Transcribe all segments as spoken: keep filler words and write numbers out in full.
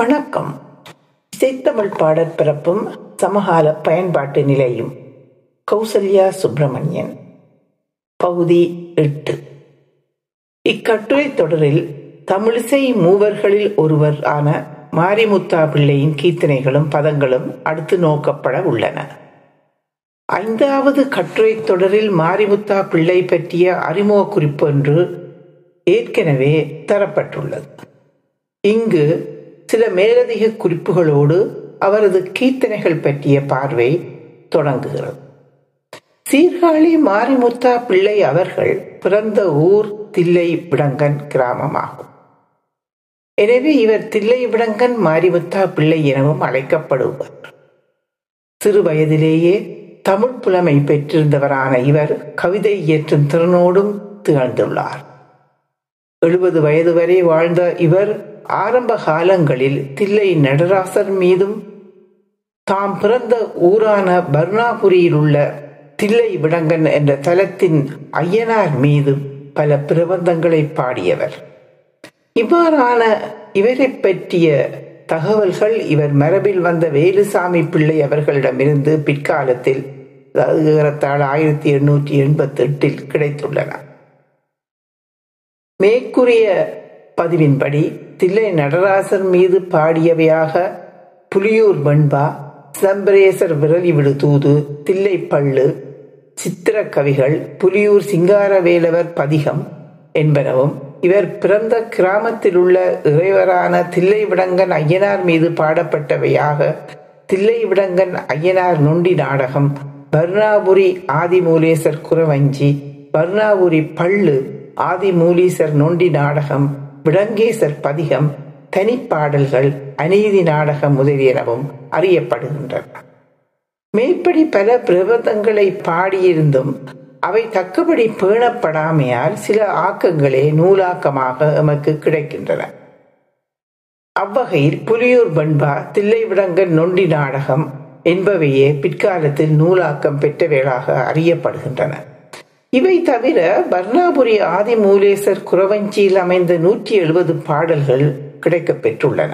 வணக்கம். இசைத்தமிழ் பாடற் பிறப்பும் சமகால பயன்பாட்டு நிலையும். கௌசல்யா சுப்பிரமணியன். பகுதி எட்டு. இக்கட்டுரை தொடரில் தமிழிசை மூவர்களில் ஒருவர் ஆன மாரிமுத்தா பிள்ளையின் கீர்த்தனைகளும் பதங்களும் அடுத்து நோக்கப்பட உள்ளன. ஐந்தாவது கட்டுரை தொடரில் மாரிமுத்தா பிள்ளை பற்றிய அறிமுக குறிப்பு ஒன்று ஏற்கனவே தரப்பட்டுள்ளது. இங்கு சில மேலதிக குறிப்புகளோடு அவரது கீர்த்தனைகள் பற்றிய பார்வை தொடங்குகிறது. சீர்காழி மாரிமுத்தா பிள்ளை அவர்கள் பிறந்த ஊர் தில்லை விடங்கன் கிராமமாகும். எனவே இவர் தில்லை விடங்கன் மாரிமுத்தா பிள்ளை எனவும் அழைக்கப்படுவார். சிறு வயதிலேயே தமிழ் புலமை பெற்றிருந்தவரான இவர் கவிதை இயற்றும் திறனோடும் திகழ்ந்துள்ளார். எழுபது வயது வரை வாழ்ந்த இவர் ஆரம்ப காலங்களில் தில்லை நடராசர் மீதும் தாம் பிறந்த ஊரான பர்ணாபுரியில் உள்ள தில்லை விடங்கன் என்ற தலத்தின் ஐயனார் மீதும் பல பிரபந்தங்களை பாடியவர். இவ்வாறான இவரை பற்றிய தகவல்கள் இவர் மரபில் வந்த வேலுசாமி பிள்ளை அவர்களிடமிருந்து பிற்காலத்தில், அதாவது ஏறத்தாழ ஆயிரத்தி எண்ணூற்றி எண்பத்தி எட்டில் கிடைத்துள்ளன. மேற்கூறிய பதிவின்படி தில்லை நடராசர் மீது பாடியவையாக புலியூர் வெண்பா, சிதம்பரேசர் விரலி விடு தூது, தில்லை பள்ளு, சித்திர கவிகள், புலியூர் சிங்காரவேலவர் பதிகம் என்பனவும், இவர் பிறந்த கிராமத்தில் உள்ள இறைவரான தில்லை விடங்கன் ஐயனார் மீது பாடப்பட்டவையாக தில்லை விடங்கன் ஐயனார் நொண்டி நாடகம், பர்ணாபுரி ஆதிமூலேசர் குறவஞ்சி, பர்ணாபுரி பள்ளு ஆதிமூலீசர் நொண்டி நாடகம், விடங்கேசர் பதிகம், தனிப்பாடல்கள், அநீதி நாடகம் முதலியனவும் அறியப்படுகின்றன. மேற்படி பல பிரபந்தங்களை பாடியிருந்தும் அவை தக்கபடி பேணப்படாமையால் சில ஆக்கங்களே நூலாக்கமாக எமக்கு கிடைக்கின்றன. அவ்வகையில் புலியூர் பண்பா, தில்லை விடங்கன் நொண்டி நாடகம் என்பவையே பிற்காலத்தில் நூலாக்கம் பெற்றவைகளாக அறியப்படுகின்றன. இவை தவிர பர்ணாபுரி ஆதிமூலேசர் குறவஞ்சியில் அமைந்த நூற்றி எழுபது பாடல்கள் கிடைக்க பெற்றுள்ளன.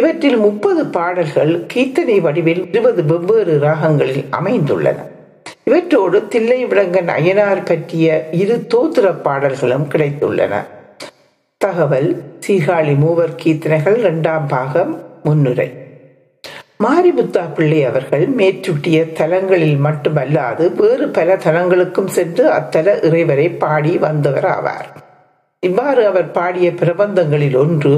இவற்றில் முப்பது பாடல்கள் கீர்த்தனை வடிவில் இருபது வெவ்வேறு ராகங்களில் அமைந்துள்ளன. இவற்றோடு தில்லை விடங்கன் அய்யனார் பற்றிய இரு தோத்திர பாடல்களும் கிடைத்துள்ளன. தகவல் சீர்காழி மூவர் கீர்த்தனைகள் இரண்டாம் பாகம் முன்னுரை. மாரிமுத்தா பிள்ளை அவர்கள் மேற்றுட்டிய தலங்களில் மட்டுமல்லாது வேறு பல தலங்களுக்கும் சென்று அத்தல இறைவரை பாடி வந்தவர் ஆவார். இவ்வாறு அவர் பாடிய பிரபந்தங்களில் ஒன்று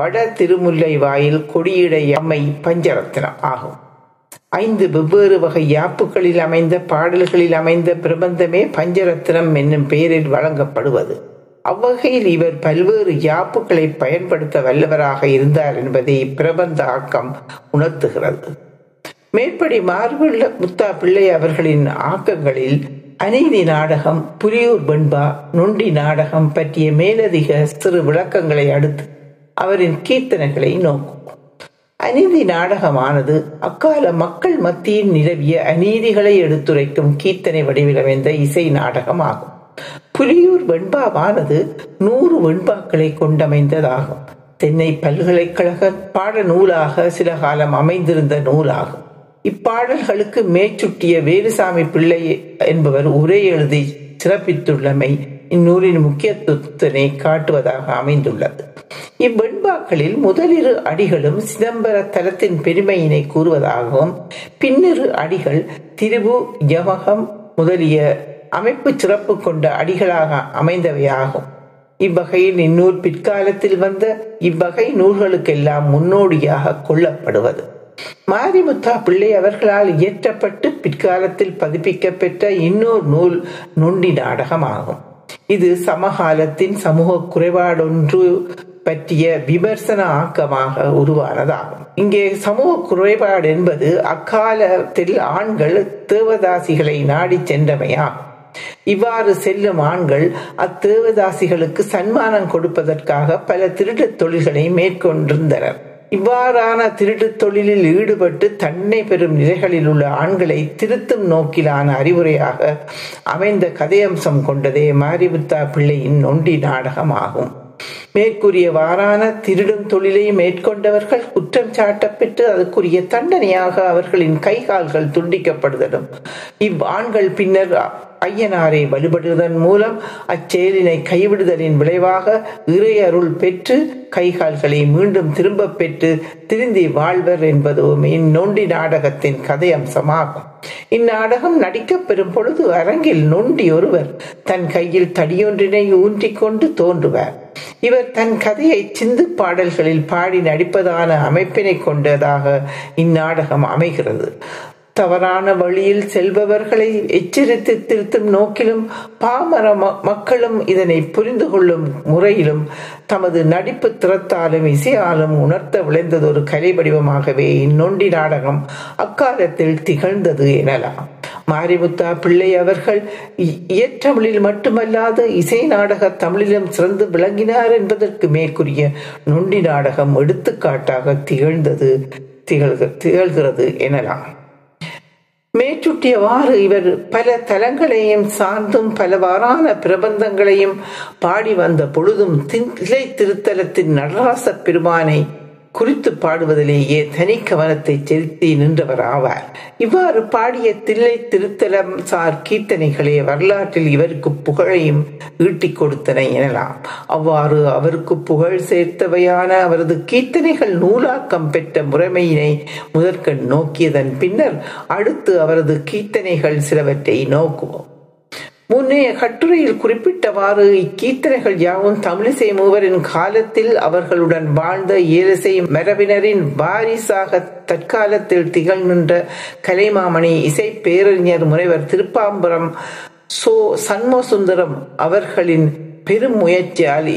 வட திருமுல்லை வாயில் கொடியிடை அம்மை பஞ்சரத்னம் ஆகும். ஐந்து வெவ்வேறு வகை யாப்புகளில் அமைந்த பாடல்களில் அமைந்த பிரபந்தமே பஞ்சரத்னம் என்னும் பெயரில் வழங்கப்படுவது. அவ்வகையில் இவர் பல்வேறு யாப்புகளை பயன்படுத்த வல்லவராக இருந்தார் என்பதை பிரபந்த ஆக்கம் உணர்த்துகிறது. மேற்படி மார்புள்ள முத்தா பிள்ளை அவர்களின் ஆக்கங்களில் அநீதி நாடகம், புலியூர் வெண்பா, நொண்டி நாடகம் பற்றிய மேலதிக சிறு விளக்கங்களை அடுத்து அவரின் கீர்த்தனைகளை நோக்கும். அநீதி நாடகமானது அக்கால மக்கள் மத்தியில் நிலவிய அநீதிகளை எடுத்துரைக்கும் கீர்த்தனை வடிவிலமைந்த இசை நாடகம் ஆகும். புலியூர் வெண்பாவானது நூறு வெண்பாக்களை கொண்டமைந்ததாகும். சென்னை பல்கலைக்கழக பாட நூலாக சில காலம் அமைந்திருந்த நூலாகும். இப்பாடல்களுக்கு மேற்சுட்டிய வேலுசாமி பிள்ளை என்பவர் உரை எழுதி சிறப்பித்துள்ளமை இந்நூலின் முக்கியத்துவத்தினை காட்டுவதாக அமைந்துள்ளது. இவ்வெண்பாக்களில் முதலிரு அடிகளும் சிதம்பர தலத்தின் பெருமையினை கூறுவதாகவும், பின்னிரு அடிகள் திருவு யமகம் முதலிய அமைப்பு சிறப்பு கொண்ட அடிகளாக அமைந்தவையாகும். இவ்வகையில் இந்நூல் பிற்காலத்தில் வந்த இவ்வகை நூல்களுக்கெல்லாம் முன்னோடியாக கொள்ளப்படுவது. மாரிமுத்தா பிள்ளை அவர்களால் இயற்றப்பட்டு பிற்காலத்தில் பதிப்பிக்கப்பெற்ற இன்னொரு நூல் நொண்டி நாடகமாகும். இது சமகாலத்தின் சமூக குறைபாடொன்று பற்றிய விமர்சன ஆக்கமாக உருவானதாகும். இங்கே சமூக குறைபாடு என்பது அக்காலத்தில் ஆண்கள் தேவதாசிகளை நாடி சென்றமையாகும். இவ்வாறு செல்லும் ஆண்கள் அத்தேவதாசிகளுக்கு சன்மானம் கொடுப்பதற்காக பல திருட்டு தொழில்களை மேற்கொண்டிருந்தனர். இவ்வாறான திருட்டு தொழிலில் ஈடுபட்டு தன்னை பெறும் நிலைகளில் உள்ள ஆண்களை திருத்தும் நோக்கிலான அறிவுரையாக அமைந்த கதையம்சம் கொண்டதே மாரிமுத்தா பிள்ளையின் நொண்டி நாடகம் ஆகும். மேற்கூறிய வாரான திருடும் தொழிலை மேற்கொண்டவர்கள் குற்றம் சாட்டப்பட்டு அதற்குரிய தண்டனையாக அவர்களின் கை கால்கள் துண்டிக்கப்படுதலும், இவ்வாண்கள் பின்னர் ஐயனாரை வழிபடுவதன் மூலம் அச்செயலினை கைவிடுதலின் விளைவாக இறையருள் பெற்று கை கால்களை மீண்டும் திரும்ப பெற்று திருந்தி வாழ்வர் என்பதும் இந்நொண்டி நாடகத்தின் கதை அம்சமாகும். இந்நாடகம் நடிக்கப் பெறும் பொழுது அரங்கில் நொண்டி ஒருவர் தன் கையில் தடியொன்றினை ஊன்றிக் கொண்டு தோன்றுவார். இவர் தன் கதையை சிந்து பாடல்களில் பாடி நடிப்பதான அமைப்பினை கொண்டதாக இந்நாடகம் அமைகிறது. தவறான வழியில் செல்பவர்களை எச்சரித்து திருத்தும் நோக்கிலும் பாமர மக்களும் இதனை புரிந்து கொள்ளும் முறையிலும் தமது நடிப்பு திறத்தாலும் இசையாலும் உணர்த்த விளைந்ததொரு கலை வடிவமாகவே இந்நொண்டி நாடகம் அக்காலத்தில் திகழ்ந்தது எனலாம். மாரிமுத்தா பிள்ளை அவர்கள் இயற்றமிழில் மட்டுமல்லாது இசை நாடக தமிழிலும் சிறந்து விளங்கினார் என்பதற்கு மேற்கூறிய நொண்டி நாடகம் எடுத்துக்காட்டாக திகழ்ந்தது திகழ்க திகழ்கிறது எனலாம். மேற்சுட்டியவாறு இவர் பல தலங்களையும் சார்ந்தும் பலவாறான பிரபந்தங்களையும் பாடி வந்த பொழுதும் தில்லை திருத்தலத்தின் நடராச பெருமானை குறித்து பாடுவதிலேயே தனி கவனத்தை செலுத்தி நின்றவர் ஆவார். இவ்வாறு பாடிய தில்லை திருத்தலம் சார் கீர்த்தனைகளே வரலாற்றில் இவருக்கு புகழையும் ஈட்டிக் கொடுத்தன எனலாம். அவ்வாறு அவருக்கு புகழ் சேர்த்தவையான அவரது கீர்த்தனைகள் நூலாக்கம் பெற்ற முறைமையினை முதற்கண் நோக்கியதன் பின்னர் அடுத்து அவரது கீர்த்தனைகள் சிலவற்றை நோக்குவோம். முன்னைய கட்டுரையில் குறிப்பிட்டவாறு இக்கீர்த்தனைகள் யாவும் தமிழிசை மூவரின் காலத்தில் அவர்களுடன் வாழ்ந்த இயலிசை மரபினரின் வாரிசாக தற்காலத்தில் திகழ்கின்ற கலைமாமணி இசை பேரறிஞர் முனைவர் திருப்பாம்புரம் சோ சண்முக சுந்தரம் அவர்களின் பெரும் முயற்சியால்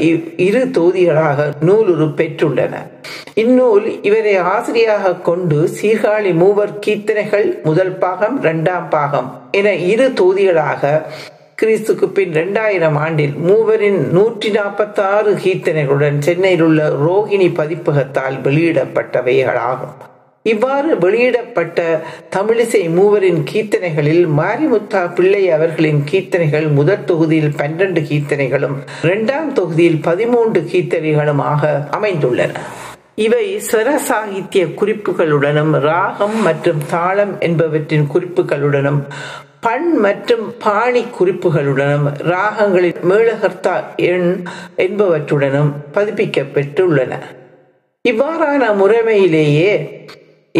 இரு தொகுதிகளாக நூலுரு பெற்றுள்ளன. இந்நூல் இவரை ஆசிரியாக கொண்டு சீர்காழி மூவர் கீர்த்தனைகள் முதல் பாகம் இரண்டாம் பாகம் என இரு தொகுதிகளாக கிறிஸ்துக்கு பின் இரண்டாயிரம் ஆண்டில் மூவரின் நூற்றி நாற்பத்தி ஆறு கீர்த்தனைகளுடன் சென்னையில் உள்ள ரோஹிணி பதிப்பகத்தால் வெளியிடப்பட்டவைகளாகும். இவ்வாறு வெளியிடப்பட்ட தமிழிசை மூவரின் கீர்த்தனைகளில் மாரிமுத்தா பிள்ளை அவர்களின் கீர்த்தனைகள் முதற் தொகுதியில் பன்னிரண்டு கீர்த்தனைகளும் இரண்டாம் தொகுதியில் பதிமூன்று கீர்த்தனைகளுமாக அமைந்துள்ளன. இவை ஸ்வர சாகித்ய குறிப்புகளுடனும் ராகம் மற்றும் தாளம் என்பவற்றின் குறிப்புகளுடனும் பண் மற்றும் பாணி குறிப்புகளுடனும் ராகங்களின் மேலகர்த்தா எண் என்பவற்றுடனும் பதிப்பிக்கப்பட்டுள்ளன. இவ்வாறான முறைமையிலேயே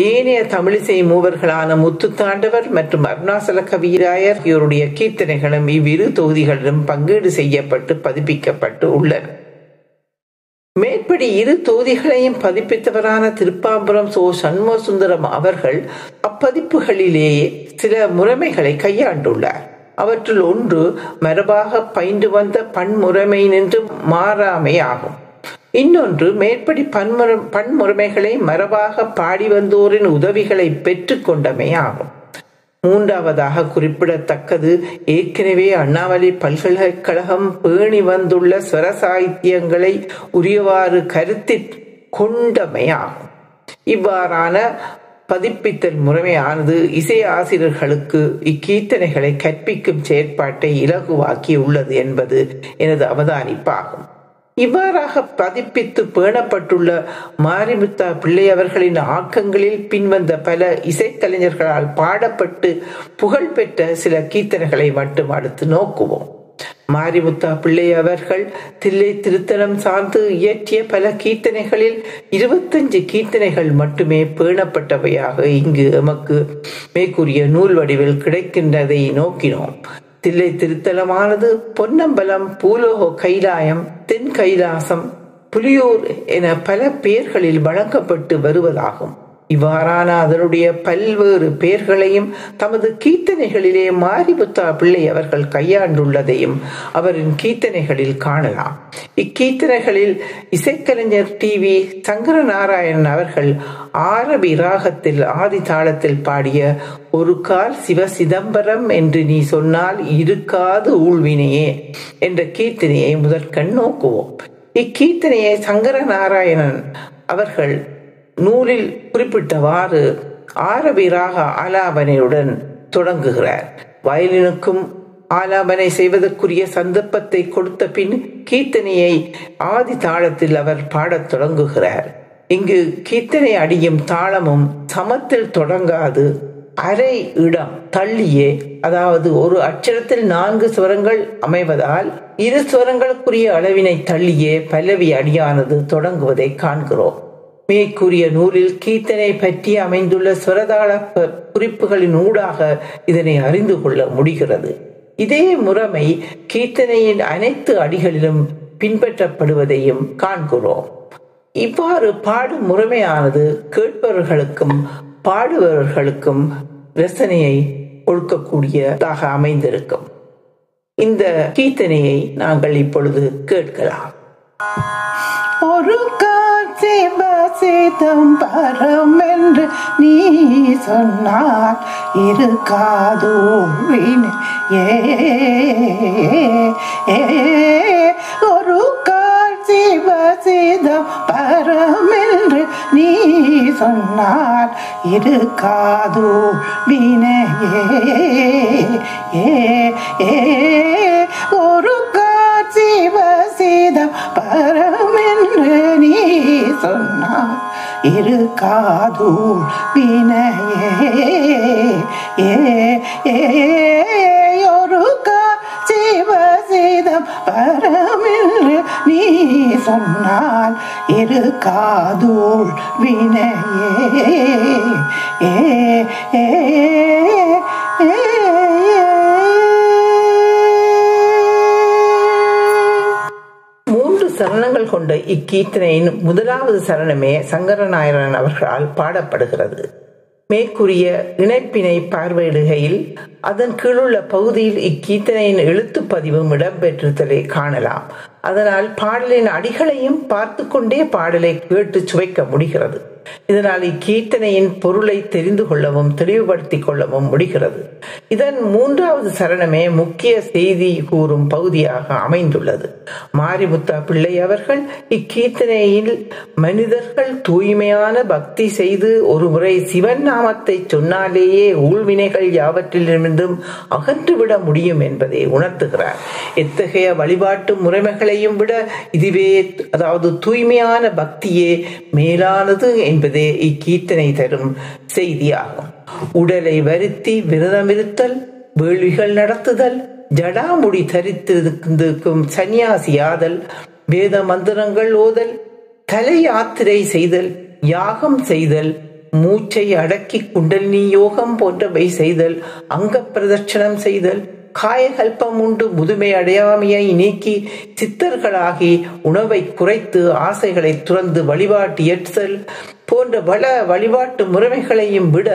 ஏனைய தமிழிசை மூவர்களான முத்துத்தாண்டவர் மற்றும் அருணாசல கவீராயர் இவருடைய கீர்த்தனைகளும் இவ்விரு தொகுதிகளிலும் பங்கீடு செய்யப்பட்டு பதிப்பிக்கப்பட்டு உள்ளன. மேற்படி இரு தொகுதிகளையும் பதிப்பித்தவரான திருப்பாம்புரம் சோ சண்முக சுந்தரம் அவர்கள் அப்பதிப்புகளிலேயே சில முறைமைகளை கையாண்டுள்ளார். அவற்றுள் ஒன்று மரபாக பயின்று வந்த பன்முறைமை நின்று மாறாமை ஆகும். இன்னொன்று மேற்படி பன்முறை பன்முறைமைகளை மரபாக பாடி வந்தோரின் உதவிகளை பெற்று கொண்டமை ஆகும். மூன்றாவதாக குறிப்பிடத்தக்கது ஏற்கனவே அண்ணாமலை பல்கலைக்கழகம் பேணி வந்துள்ள ஸ்வர சாகித்யங்களை உரியவாறு கருத்திற் கொண்டமையாகும். இவ்வாறான பதிப்பித்தல் முறைமையானது இசை ஆசிரியர்களுக்கு இக்கீர்த்தனைகளை கற்பிக்கும் செயற்பாட்டை இலகுவாக்கி உள்ளது என்பது எனது அவதானிப்பாகும். இவ்வாறாக பதிப்பித்து பேணப்பட்டுள்ள மாரிமுத்தா பிள்ளை அவர்களின் ஆக்கங்களில் பின்வந்த பல இசைக்கலைஞர்களால் பாடப்பட்டு புகழ்பெற்ற சில கீர்த்தனைகளை மட்டும் அடுத்து நோக்குவோம். மாரிமுத்தா பிள்ளை அவர்கள் தில்லை திருத்தலம் சார்ந்து இயற்றிய பல கீர்த்தனைகளில் இருபத்தஞ்சு கீர்த்தனைகள் மட்டுமே பேணப்பட்டவையாக இங்கு எமக்கு மேற்கூறிய நூல் வடிவில் கிடைக்கின்றதை நோக்கினோம். தில்லை திருத்தலமானது பொன்னம்பலம், பூலோக கைலாயம், தென் கைலாசம், புலியூர் என பல பெயர்களில் வழங்கப்பட்டு வருவதாகும். இவ்வாறான அதனுடைய பல்வேறு பெயர்களையும் தமது கீர்த்தனைகளிலே மாரிமுத்தா பிள்ளை அவர்கள் கையாண்டுள்ளதையும் அவரின் கீர்த்தனைகளில் காணலாம். இக்கீர்த்தனைகளில் இசைக்கலைஞர் டி வி சங்கரநாராயணன் அவர்கள் ஆரபி ராகத்தில் ஆதி தாளத்தில் பாடிய ஒரு கால் சிவ சிதம்பரம் என்று நீ சொன்னால் இருக்காது ஊழ்வினையே என்ற கீர்த்தனையை முதற்கண் நோக்குவோம். இக்கீர்த்தனையை சங்கரநாராயணன் அவர்கள் நூலில் குறிப்பிட்டவாறு ஆரபிராக ஆலாபனையுடன் தொடங்குகிறார். வயலினுக்கும் ஆலாபனை செய்வதற்குரிய சந்தர்ப்பத்தை கொடுத்த பின் கீர்த்தனையை ஆதி தாளத்தில் அவர் பாடத் தொடங்குகிறார். இங்கு கீர்த்தனை அடியும் தாளமும் சமத்தில் தொடங்காது, அரை இடம் தள்ளியே, அதாவது ஒரு அச்சரத்தில் நான்கு சுவரங்கள் அமைவதால் இரு சுவரங்களுக்குரிய அளவினை தள்ளியே பல்லவி அடியானது தொடங்குவதை காண்கிறோம். மேற்கூறிய நூலில் கீர்த்தனை பற்றி அமைந்துள்ள சுரதாள குறிப்புகளின் ஊடாக இதனை அறிந்து கொள்ள முடிகிறது. இதே முறைமை கீர்த்தனையின் அனைத்து அடிகளிலும் பின்பற்றப்படுவதையும் காண்கிறோம். இவ்வாறு பாடும் முறைமையானது கேட்பவர்களுக்கும் பாடுபவர்களுக்கும் ரசனையை கொடுக்கக்கூடியதாக அமைந்திருக்கும். இந்த கீர்த்தனையை நாங்கள் இப்பொழுது கேட்கலாம். ஒரு காற்றே வசிதம் பரம் என்று நீ சொன்னால் இருக்காதோ வினை ஏ ஒரு காற்றே வசிதம் பரம் என்று நீ சொன்னால் இருக்காதோ வினை ஏ ஒரு சிவசேதம் பரம் என்று நீ சொன்னால் இருக்காதோ ஏருக்கா சிவசேதம் பரம் என்று நீ சொன்னால் இருக்காதோ வினையே ஏ சரணங்கள் கொண்ட இக்கீர்த்தனையின் முதலாவது சரணமே சங்கரநாராயணன் அவர்களால் பாடப்படுகிறது. மேற்கூறிய இணைப்பினை பார்வையிடுகையில் அதன் கீழுள்ள பகுதியில் இக்கீர்த்தனையின் எழுத்து பதிவும் இடம்பெற்றுதலை காணலாம். அதனால் பாடலின் அடிகளையும் பார்த்து கொண்டே பாடலை கேட்டு சுவைக்க முடிகிறது. இதனால் இக்கீர்த்தனையின் பொருளை தெரிந்து கொள்ளவும் தெளிவுபடுத்திக் கொள்ளவும் முடிகிறது. இதன் மூன்றாவது சரணமே முக்கிய செய்தி கூறும் பகுதியாக அமைந்துள்ளது. மாரிமுத்தா பிள்ளை அவர்கள் இக்கீர்த்தனையில் மனிதர்கள் தூய்மையான பக்தி செய்து ஒருமுறை சிவன் நாமத்தை சொன்னாலேயே ஊழ்வினைகள் யாவற்றிலிருந்தும் அகற்றுவிட முடியும் என்பதை உணர்த்துகிறார். எத்தகைய வழிபாட்டு முறைமைகளையும் விட இதுவே, அதாவது தூய்மையான பக்தியே மேலானது என்பதே இக்கீர்த்தனை தரும் செய்தியாகும். உடலை வருத்தி விரதமிருத்தல், வேள்விகள் நடத்துதல், ஜடாமுடி தரித்திருக்கும் சன்னியாசியாதல், வேத மந்திரங்கள் ஓதல், தலை யாத்திரை செய்தல், யாகம் செய்தல், மூச்சை அடக்கி குண்டலினி யோகம் போன்றவை செய்தல், அங்க பிரதட்சணம் செய்தல், காயகல்பம் உண்டு முதுமை அடையாமையை நீக்கி சித்தர்களாகி உணவை குறைத்து ஆசைகளை துறந்து வழிபாட்டு ஏற்றல் போன்ற பல வழிபாட்டு முறைமைகளையும் விட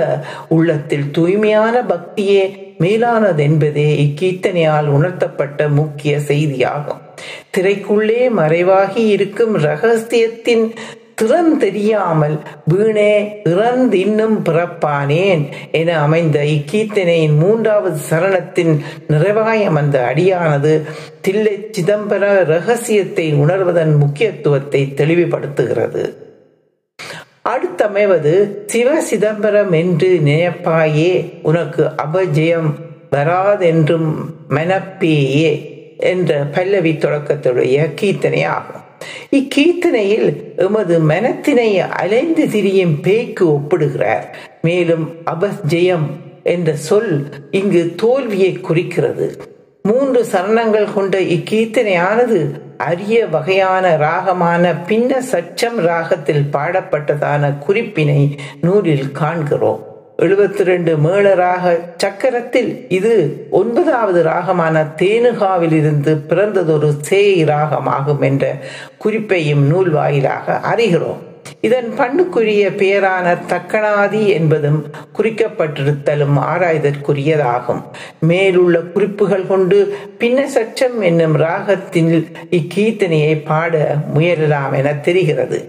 உள்ளத்தில் தூய்மையான பக்தியே மேலானது என்பதே இக்கீர்த்தனையால் உணர்த்தப்பட்ட முக்கிய செய்தியாகும். திரைக்குள்ளே மறைவாகி இருக்கும் ரகசியத்தின் திறன் தெரியாமல் வீணே இறந்து இன்னும் பிறப்பானேன் என அமைந்த இக்கீர்த்தனையின் மூன்றாவது சரணத்தின் நிறைவாயம் அந்த அடியானது தில்லை சிதம்பர ரகசியத்தை உணர்வதன் முக்கியத்துவத்தை தெளிவுபடுத்துகிறது. அடுத்தமைவது சிவ சிதம்பரம் என்று நினைப்பாயே உனக்கு அபஜயம் வராதென்றும் மனப்பேயே என்ற பல்லவி தொடக்கத்துடைய கீர்த்தனை ஆகும். இக்கீர்த்தனையில் எமது மனத்தினை அலைந்து திரியும் பேய்க்கு ஒப்பிடுகிறார். மேலும் அபஜயம் என்ற சொல் இங்கு தோல்வியை குறிக்கிறது. மூன்று சரணங்கள் கொண்ட இக்கீர்த்தனையானது அரிய வகையான ராகமான பின்ன சட்சம் ராகத்தில் பாடப்பட்டதான குறிப்பினை நூலில் காண்கிறோம். எழுபத்தி ரெண்டு மேள ராக சக்கரத்தில் இது ஒன்பதாவது ராகமான தேனுகாவில் இருந்து பிறந்ததொரு சேய் ராகமாகும் என்ற குறிப்பையும் நூல் வாயிலாக அறிகிறோம். இதன் பண்ணுக்குரிய பெயரான தக்கனாதி என்பதும் குறிக்கப்பட்டிருத்தலும் ஆராய்தற்குரியதாகும். மேலுள்ள குறிப்புகள் கொண்டு பின்ன சட்சம் என்னும் ராகத்தில் இக்கீர்த்தனையை பாட முயலலாம் என தெரிகிறது.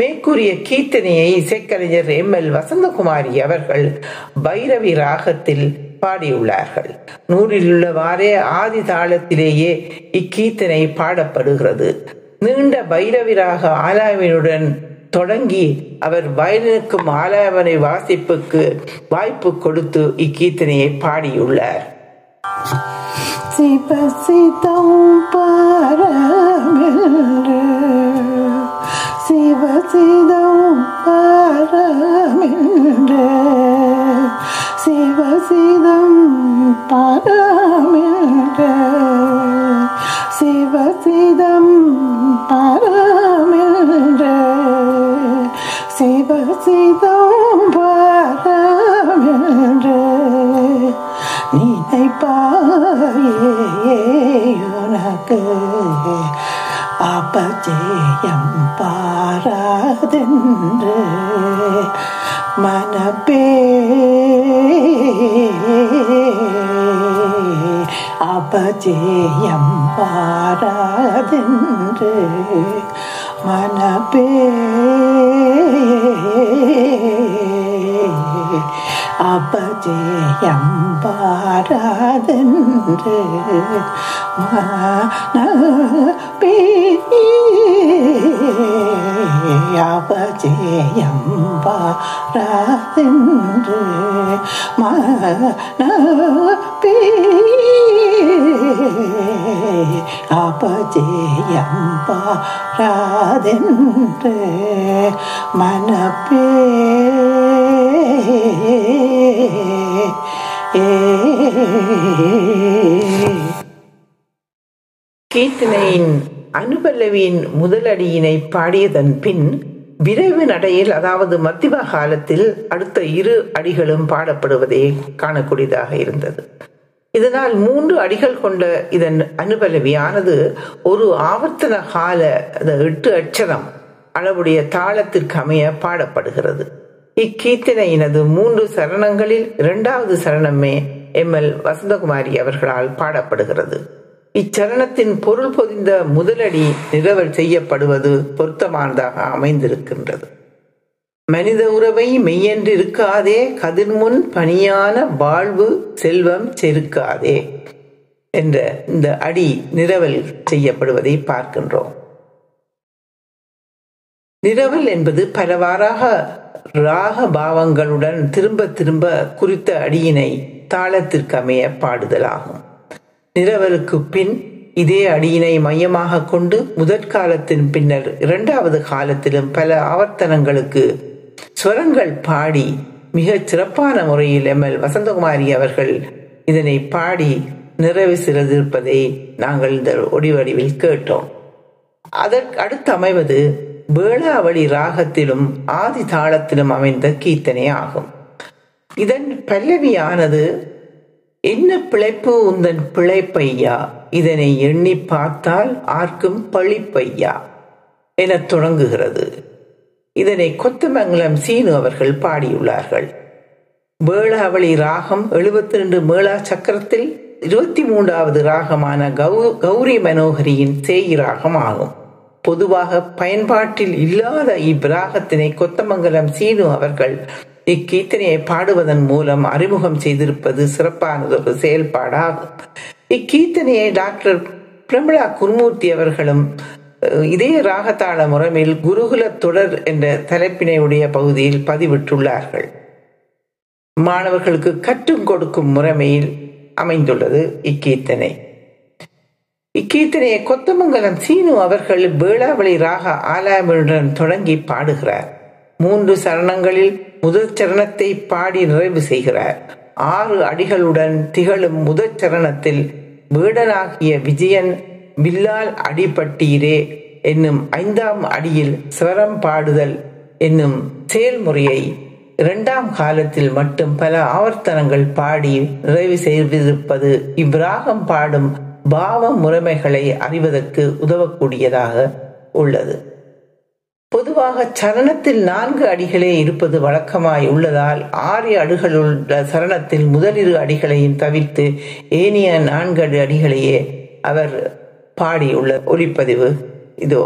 மேற்கூறிய கீர்த்தனையை இசைக்கலைஞர் எம் எல் வசந்தகுமாரி அவர்கள் பைரவி ராகத்தில் பாடியுள்ளார்கள். நூலில் உள்ளவாறே ஆதி தாளத்திலேயே இக்கீர்த்தனை பாடப்படுகிறது. நீண்ட பைரவிராக ஆலாவினுடன் தொடங்கி அவர் வயலினுக்கும் ஆலாபனை வாசிப்புக்கு வாய்ப்பு கொடுத்து இக்கீர்த்தனையை பாடியுள்ளார். பசி பசி தம் பரமின்று சிவ சிதம் பரமின்று சிவ சிதம் பரமின்று சிவ சிதம் பரமின்று சிவ சிதம் பரமின்று நினைப்பாயுனக்கு அபஜயம் பாராதென்று மனப்பே அபஜயம் பாராதென்று மனப்பே அபஜயம் பாராதென்று மனப்பே அபஜயம் பாராதென்று மனப்பே அபஜயம் பாராதென்று மனப்பே கீர்த்தனையின் அனுபல்லவியின் முதலடியினை பாடியதன் பின் விரைவு நடையில், அதாவது மத்திம காலத்தில் அடுத்த இரு அடிகளும் பாடப்படுவதே காணக்கூடியதாக இருந்தது. இதனால் மூன்று அடிகள் கொண்ட இதன் அனுபல்லவியானது ஒரு ஆவர்த்தன கால எட்டு அட்சரம் அளவுடைய தாளத்திற்கு அமைய பாடப்படுகிறது. இக்கீர்த்தனையினது மூன்று சரணங்களில் இரண்டாவது சரணமே எம் எல் வசந்தகுமாரி அவர்களால் பாடப்படுகிறது. இச்சரணத்தின் பொருள் பொதிந்த முதலடி நிரவல் செய்யப்படுவது பொருத்தமானதாக அமைந்திருக்கின்றது. மனித உறவை மெய்யென்று இருக்காதே, கதிர்முன் பணியான வாழ்வு செல்வம் செருக்காதே என்ற இந்த அடி நிரவல் செய்யப்படுவதை பார்க்கின்றோம். நிரவல் என்பது பலவாறாக ராக பாவங்களுடன் திரும்ப திரும்ப குறித்த அடியினை தாளத்திற்கு அமைய பாடுதலாகும். நிரவலுக்கு பின் இதே அடியினை மையமாக கொண்டு முதற்காலத்தின் பின்னர் இரண்டாவது காலத்திலும் பல ஆவர்த்தனங்களுக்கு ஸ்வரங்கள் பாடி மிகச் சிறப்பான முறையில் எம் எல் வசந்தகுமாரி அவர்கள் இதனை பாடி நிறைவு செய்திருப்பதை நாங்கள் இந்த ஒடிவடிவில் கேட்டோம். அதற்கு அடுத்து அமைவது வேளாவளி ராகத்திலும் ஆதி தாளத்திலும் அமைந்த கீர்த்தனை ஆகும். இதன் பல்லவியானது என்ன பிழைப்பு உந்தன் பிழைப்பையா, இதனை எண்ணி பார்த்தால் ஆர்க்கும் பழிப்பையா என தொடங்குகிறது. இதனை கொத்தமங்கலம் சீனு அவர்கள் பாடியுள்ளார்கள். வேளாவளி ராகம் எழுபத்தி ரெண்டு மேளா சக்கரத்தில் இருபத்தி மூன்றாவது ராகமான கௌ கௌரி மனோகரியின் சேயி ராகம் ஆகும். பொதுவாக பயன்பாட்டில் இல்லாத இவ்விராகத்தினை கொத்தமங்கலம் சீனு அவர்கள் இக்கீர்த்தனையை பாடுவதன் மூலம் அறிமுகம் செய்திருப்பது சிறப்பானதொரு செயல்பாடாகும். இக்கீர்த்தனையை டாக்டர் பிரமலா குருமூர்த்தி அவர்களும் இதே ராகத்தாள முறையில் குருகுல தொடர் என்ற தலைப்பினையுடைய பகுதியில் பதிவிட்டுள்ளார்கள். மாணவர்களுக்கு கற்றுக் கொடுக்கும் முறைமையில் அமைந்துள்ளது இக்கீர்த்தனை. இக்கீர்த்தனையை கொத்தமங்கலம் சீனு அவர்கள் வேளாவளி ராக ஆலாபனுடன் தொடங்கி பாடுகிறார். மூன்று சரணங்களில் முதல் சரணத்தை பாடி நிறைவு செய்கிறார். ஆறு அடிகளுடன் திகழும் முதற் சரணத்தில் வேடனாகிய விஜயன் வில்லால் அடிபட்டீரே என்னும் ஐந்தாம் அடியில் ஸ்வரம் பாடுதல் என்னும் செயல்முறையை இரண்டாம் காலத்தில் மட்டும் பல ஆவர்த்தனங்கள் பாடி நிறைவு செய்திருப்பது இவ்விராகம் பாடும் பாவ முறைமைகளை அறிவதற்கு உதவக்கூடியதாக உள்ளது. பொதுவாக சரணத்தில் நான்கு அடிகளே இருப்பது வழக்கமாய் உள்ளதால் ஆறு அடிகளுள்ள சரணத்தில் முதலிரு அடிகளையும் தவிர்த்து ஏனைய நான்கு அடிகளையே அவர் பாடியுள்ள ஒலிப்பதிவு இதோ.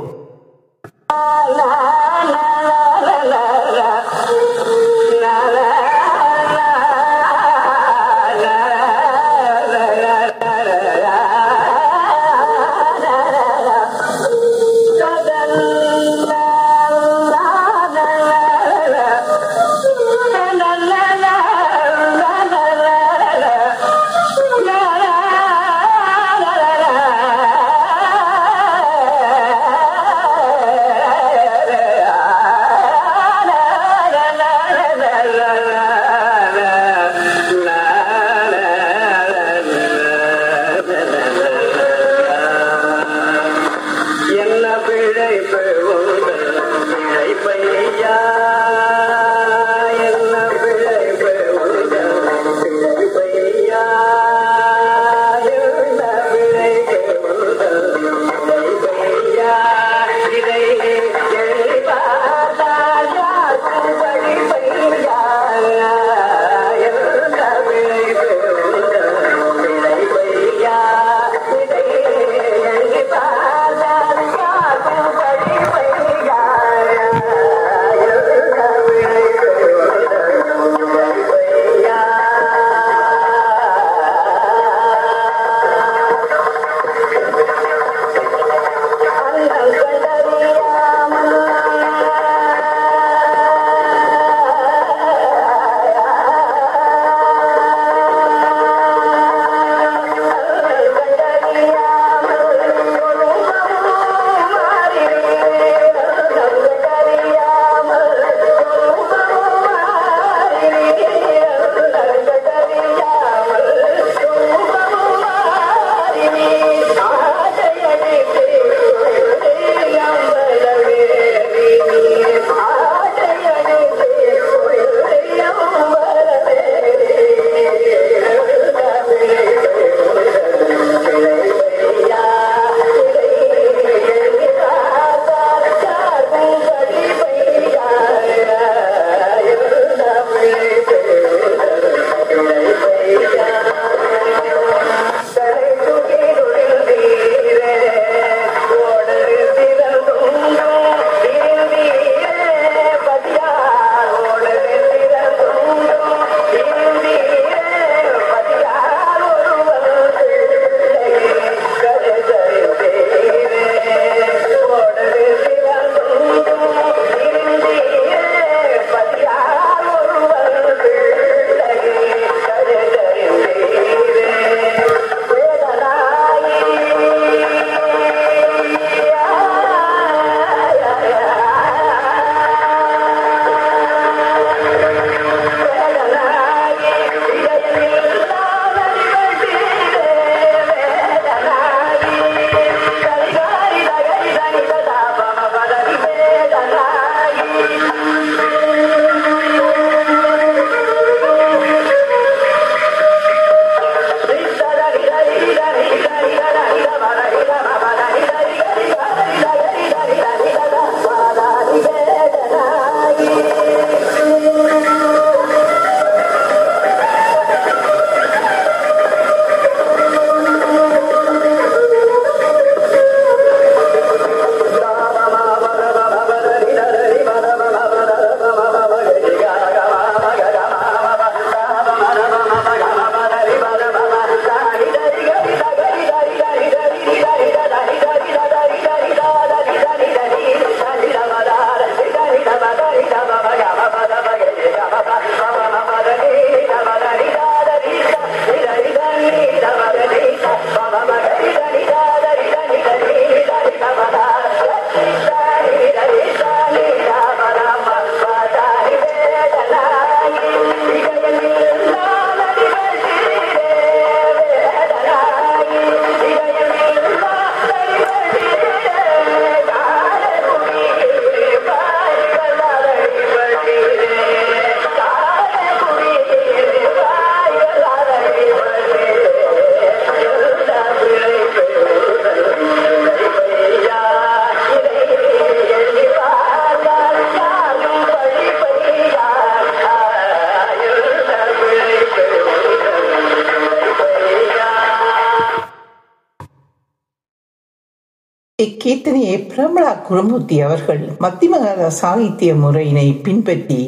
இக்கீர்த்தனையை பிரமலா குருமூர்த்தி அவர்கள் மத்திமகார சாகித்ய முறையினை பின்பற்றி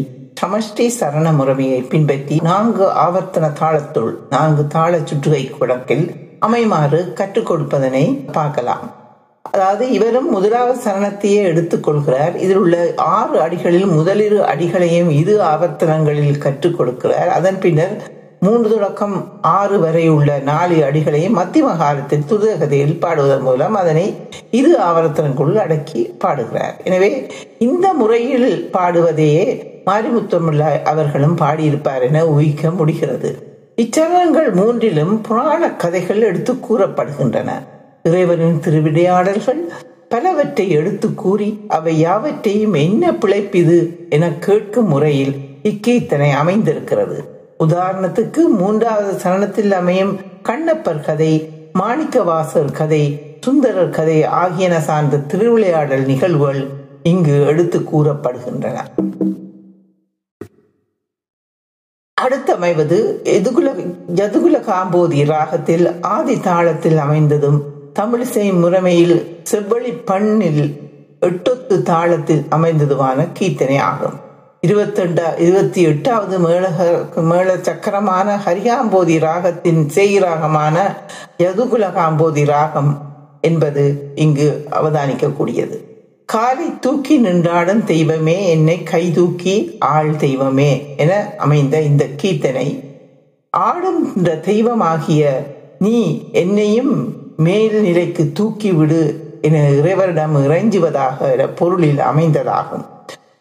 சமஷ்டி சரண முறையை பின்பற்றி நான்கு ஆவர்த்தன தாளத்துள் நான்கு தாள சுற்றுகை குடக்கில் அமைமாறு கற்றுக் கொடுப்பதனை பார்க்கலாம். அதாவது இவரும் முதலாவது சரணத்தையே எடுத்துக் கொள்கிறார். இதில் உள்ள ஆறு அடிகளில் முதலிரு அடிகளையும் இரு ஆவர்த்தனங்களில் கற்றுக் கொடுக்கிறார். அதன் பின்னர் மூன்று தொடக்கம் ஆறு வரை உள்ள நாலு அடிகளையும் மத்திமகாரத்தில் துரிதகதையில் பாடுவதன் மூலம் அதனை இரு ஆவர்த்தனங்களுள் அடக்கி பாடுகிறார். எனவே இந்த முறையில் பாடுவதையே மாரிமுத்தம்பிள்ளை அவர்களும் பாடியிருப்பார் என ஊகிக்க முடிகிறது. இச்சரணங்கள் மூன்றிலும் புராண கதைகள் எடுத்து கூறப்படுகின்றன. இறைவனின் திருவிளையாடல்கள் பலவற்றை எடுத்து கூறி அவை யாவற்றையும் என்ன பிழைப்பிது என கேட்கும் முறையில் இக்கீர்த்தனை அமைந்திருக்கிறது. உதாரணத்துக்கு மூன்றாவது சரணத்தில் அமையும் கண்ணப்பர் கதை, மாணிக்கவாசர் கதை, சுந்தரர் கதை ஆகியன சார்ந்த திருவிளையாடல் நிகழ்வுகள் இங்கு எடுத்து கூறப்படுகின்றன. அடுத்தமைவது எதுகுல யதுகுல காம்போதி ராகத்தில் ஆதி தாளத்தில் அமைந்ததும் தமிழிசை முறைமையில் செவ்வழி பண்ணில் எட்டொத்து தாளத்தில் அமைந்ததுமான கீர்த்தனை ஆகும். இருபத்தெண்டா இருபத்தி எட்டாவது மேள மேள சக்கரமான ஹரிகாம்போதி ராகத்தின் செய்ராகமான யதுகுல காம்போதி ராகம் என்பது இங்கு அவதானிக்கக்கூடியது. காலை தூக்கி நின்றாடும் தெய்வமே என்னை கை தூக்கி ஆள் தெய்வமே என அமைந்த இந்த கீர்த்தனை ஆடும் தெய்வமாகிய நீ என்னையும் மேல் நிலைக்கு தூக்கிவிடு என இறைவரிடம் இறைஞ்சுவதாக பொருளில் அமைந்ததாகும்.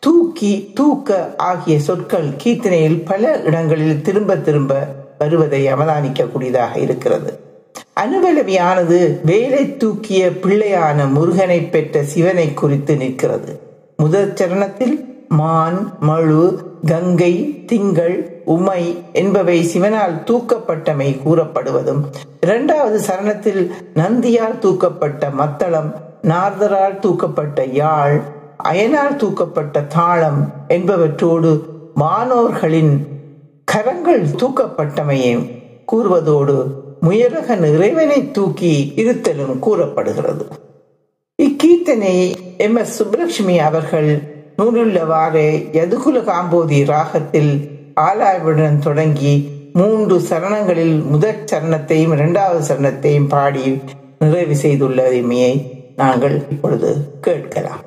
தூக்கி தூக்க ஆகிய சொற்கள் கீர்த்தனையில் பல இடங்களில் திரும்ப திரும்ப வருவதை அவதானிக்கக்கூடியதாக இருக்கிறது. அனுபலவியானது வேலை தூக்கிய பிள்ளையான முருகனை பெற்ற சிவனை குறித்து நிற்கிறது. முதற் சரணத்தில் மான், மழு, கங்கை, திங்கள், உமை என்பவை சிவனால் தூக்கப்பட்டமை கூறப்படுவதும், இரண்டாவது சரணத்தில் நந்தியால் தூக்கப்பட்ட மத்தளம், நார்தரால் தூக்கப்பட்ட யாழ், அயனால் தூக்கப்பட்ட தாளம் என்பவற்றோடு வானோர்களின் கரங்கள் தூக்கப்பட்டமையும் கூறுவதோடு முயலகன் இறைவனை தூக்கி இருத்தலும் கூறப்படுகிறது. இக்கீர்த்தனை எம் எஸ் சுப்ரக்ஷுமி அவர்கள் நூலுள்ளவாறு யதுகுல காம்போதி ராகத்தில் ஆலாய்வுடன் தொடங்கி மூன்று சரணங்களில் முதற் சரணத்தையும் இரண்டாவது சரணத்தையும் பாடி நிறைவு செய்துள்ளதைமையை நாங்கள் இப்பொழுது கேட்கலாம்.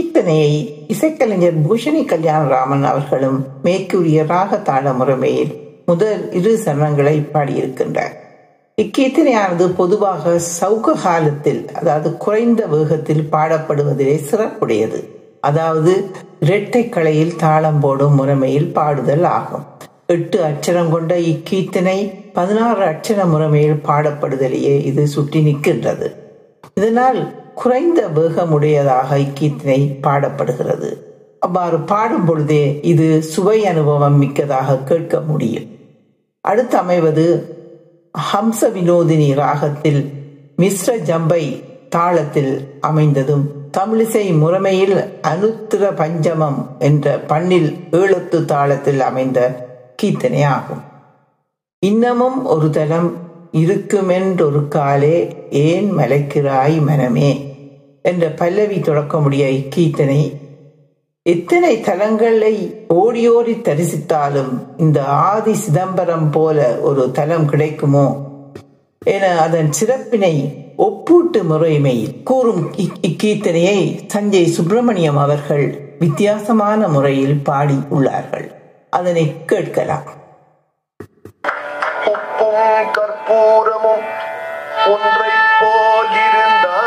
கீர்த்தனையை இசைக்கலைஞர் பூஷணி கல்யாணராமன் அவர்களும் மேற்கூறிய ராக தாள முறைமையில் முதல் இரு சரணங்களை பாடியிருக்கின்றார். இக்கீர்த்தனையானது பொதுவாக சவுக காலத்தில், அதாவது குறைந்த வேகத்தில் பாடப்படுவதிலே சிறப்புடையது. அதாவது இரட்டை கலையில் தாளம் போடும் முறைமையில் பாடுதல் ஆகும். எட்டு அச்சரம் கொண்ட இக்கீர்த்தனை பதினாறு அச்சர முறைமையில் பாடப்படுதலையே இது சுற்றி நிற்கின்றது. இதனால் குறைந்த வேகமுடையதாக இக்கீர்த்தனை பாடப்படுகிறது. அவ்வாறு பாடும் பொழுதே இது சுவை அனுபவம் மிக்கதாக கேட்க முடியும். அடுத்து அமைவது ஹம்ச வினோதினி ராகத்தில் மிஸ்ர ஜம்பை தாளத்தில் அமைந்ததும் தமிழிசை முறைமையில் அனுத்திர பஞ்சமம் என்ற பண்ணில் ஏழத்து தாளத்தில் அமைந்த கீர்த்தனை ஆகும். இன்னமும் ஒரு தரம் இருக்குமென்றொரு காலே ஏன் மலைக்கிறாய் மனமே என்ற பல்லவி தொடக்கமுடிய இக்கீர்த்தனை எத்தனை தலங்களை ஓடியோடி தரிசித்தாலும் இந்த ஆதி சிதம்பரம் போல ஒரு தலம் கிடைக்குமோ என அதன் சிறப்பினை ஒப்பூட்டு முறைமையில் கூறும் இக்கீர்த்தனையை சஞ்சய் சுப்பிரமணியம் அவர்கள் வித்தியாசமான முறையில் பாடி உள்ளார்கள். அதனை கேட்கலாம். கற்பூரமும் ஒன்றை போலிருந்தாலும்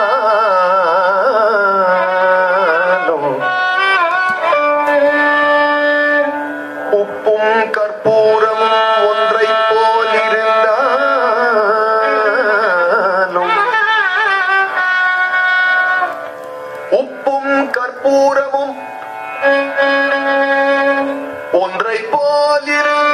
உப்பும் கற்பூரமும் ஒன்றை போலிருந்தாலும் உப்பும் கற்பூரமும் ஒன்றை போலிருந்தாலும்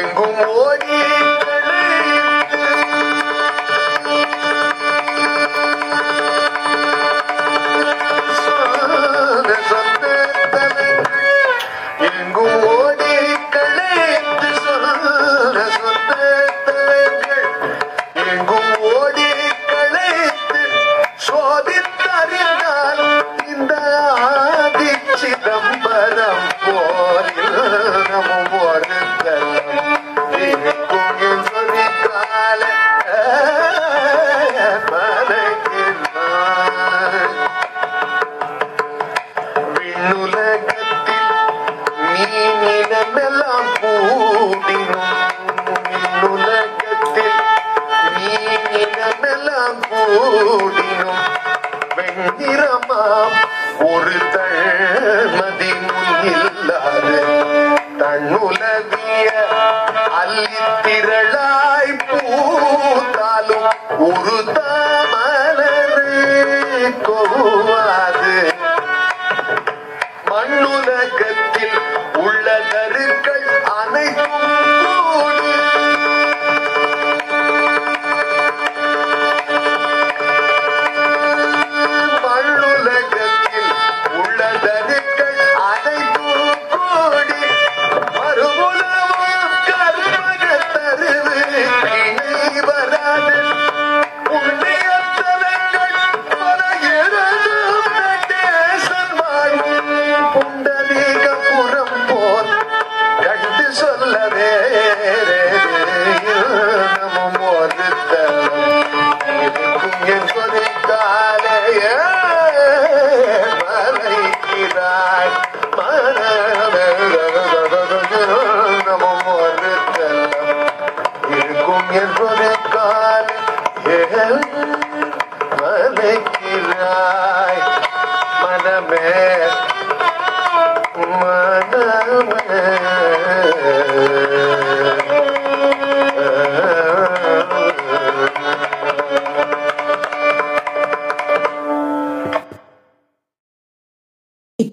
எங்கும் ஓடி அல்லித்திரளாய் பூத்தாலும் ஒரு தாமலரு கோவாது மண்ணுலகத்தில் உள்ள நறுக்கள் அனைத்தும் கூடு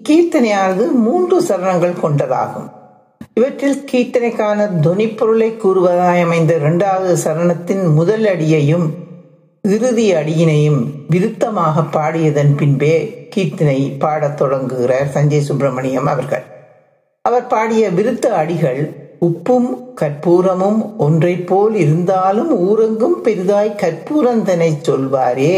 கீர்த்தனையானது மூன்று சரணங்கள் கொண்டதாகும். இவற்றில் கீர்த்தனைக்கான துணிப்பொருளை கூறுவதாய் அமைந்த இரண்டாவது சரணத்தின் முதல் அடியையும் இறுதி அடியினையும் விருத்தமாக பாடியதன் பின்பே கீர்த்தனை பாடத் தொடங்குகிறார் சஞ்சய் சுப்பிரமணியம் அவர்கள். அவர் பாடிய விருத்த அடிகள் உப்பும் கற்பூரமும் ஒன்றை போல் இருந்தாலும் ஊரெங்கும் பெரிதாய் கற்பூரந்தனை சொல்வாரே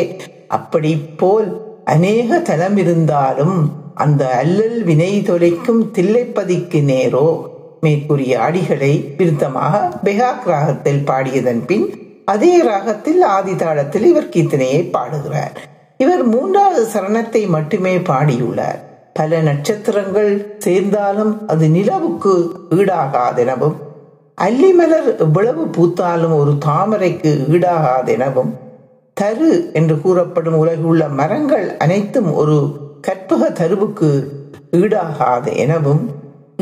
அப்படி போல் அநேக தலம் இருந்தாலும் அந்த அல்லல் வினை தொலைக்கும் தில்லைப்பதிக்கு நேரோ மேற்கூறிய அடிகளை விருத்தமாக பெகாக் ராகத்தில் பாடியதன் பின் அதே ராகத்தில் ஆதி தாளத்தில் இவர் கீர்த்தனையை பாடுகிறார். இவர் மூன்றாவது சரணத்தை மட்டுமே பாடியுள்ளார். பல நட்சத்திரங்கள் சேர்ந்தாலும் அது நிலவுக்கு ஈடாகாதெனவும், அல்லிமலர் எவ்வளவு பூத்தாலும் ஒரு தாமரைக்கு ஈடாகாதெனவும், தரு என்று கூறப்படும் உலகிலுள்ள மரங்கள் அனைத்தும் ஒரு கற்பக தருவுக்கு ஈடாகாது எனவும்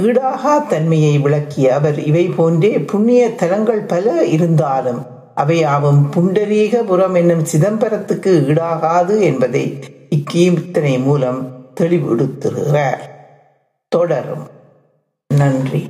ஈடாகா தன்மையை விளக்கிய அவர் இவை போன்றே புண்ணிய தலங்கள் பல இருந்தாலும் அவையாவும் புண்டரீகபுரம் என்னும் சிதம்பரத்துக்கு ஈடாகாது என்பதை இக்கீர்த்தனை மூலம் தெளிவுபடுத்துகிறார். தொடரும். நன்றி.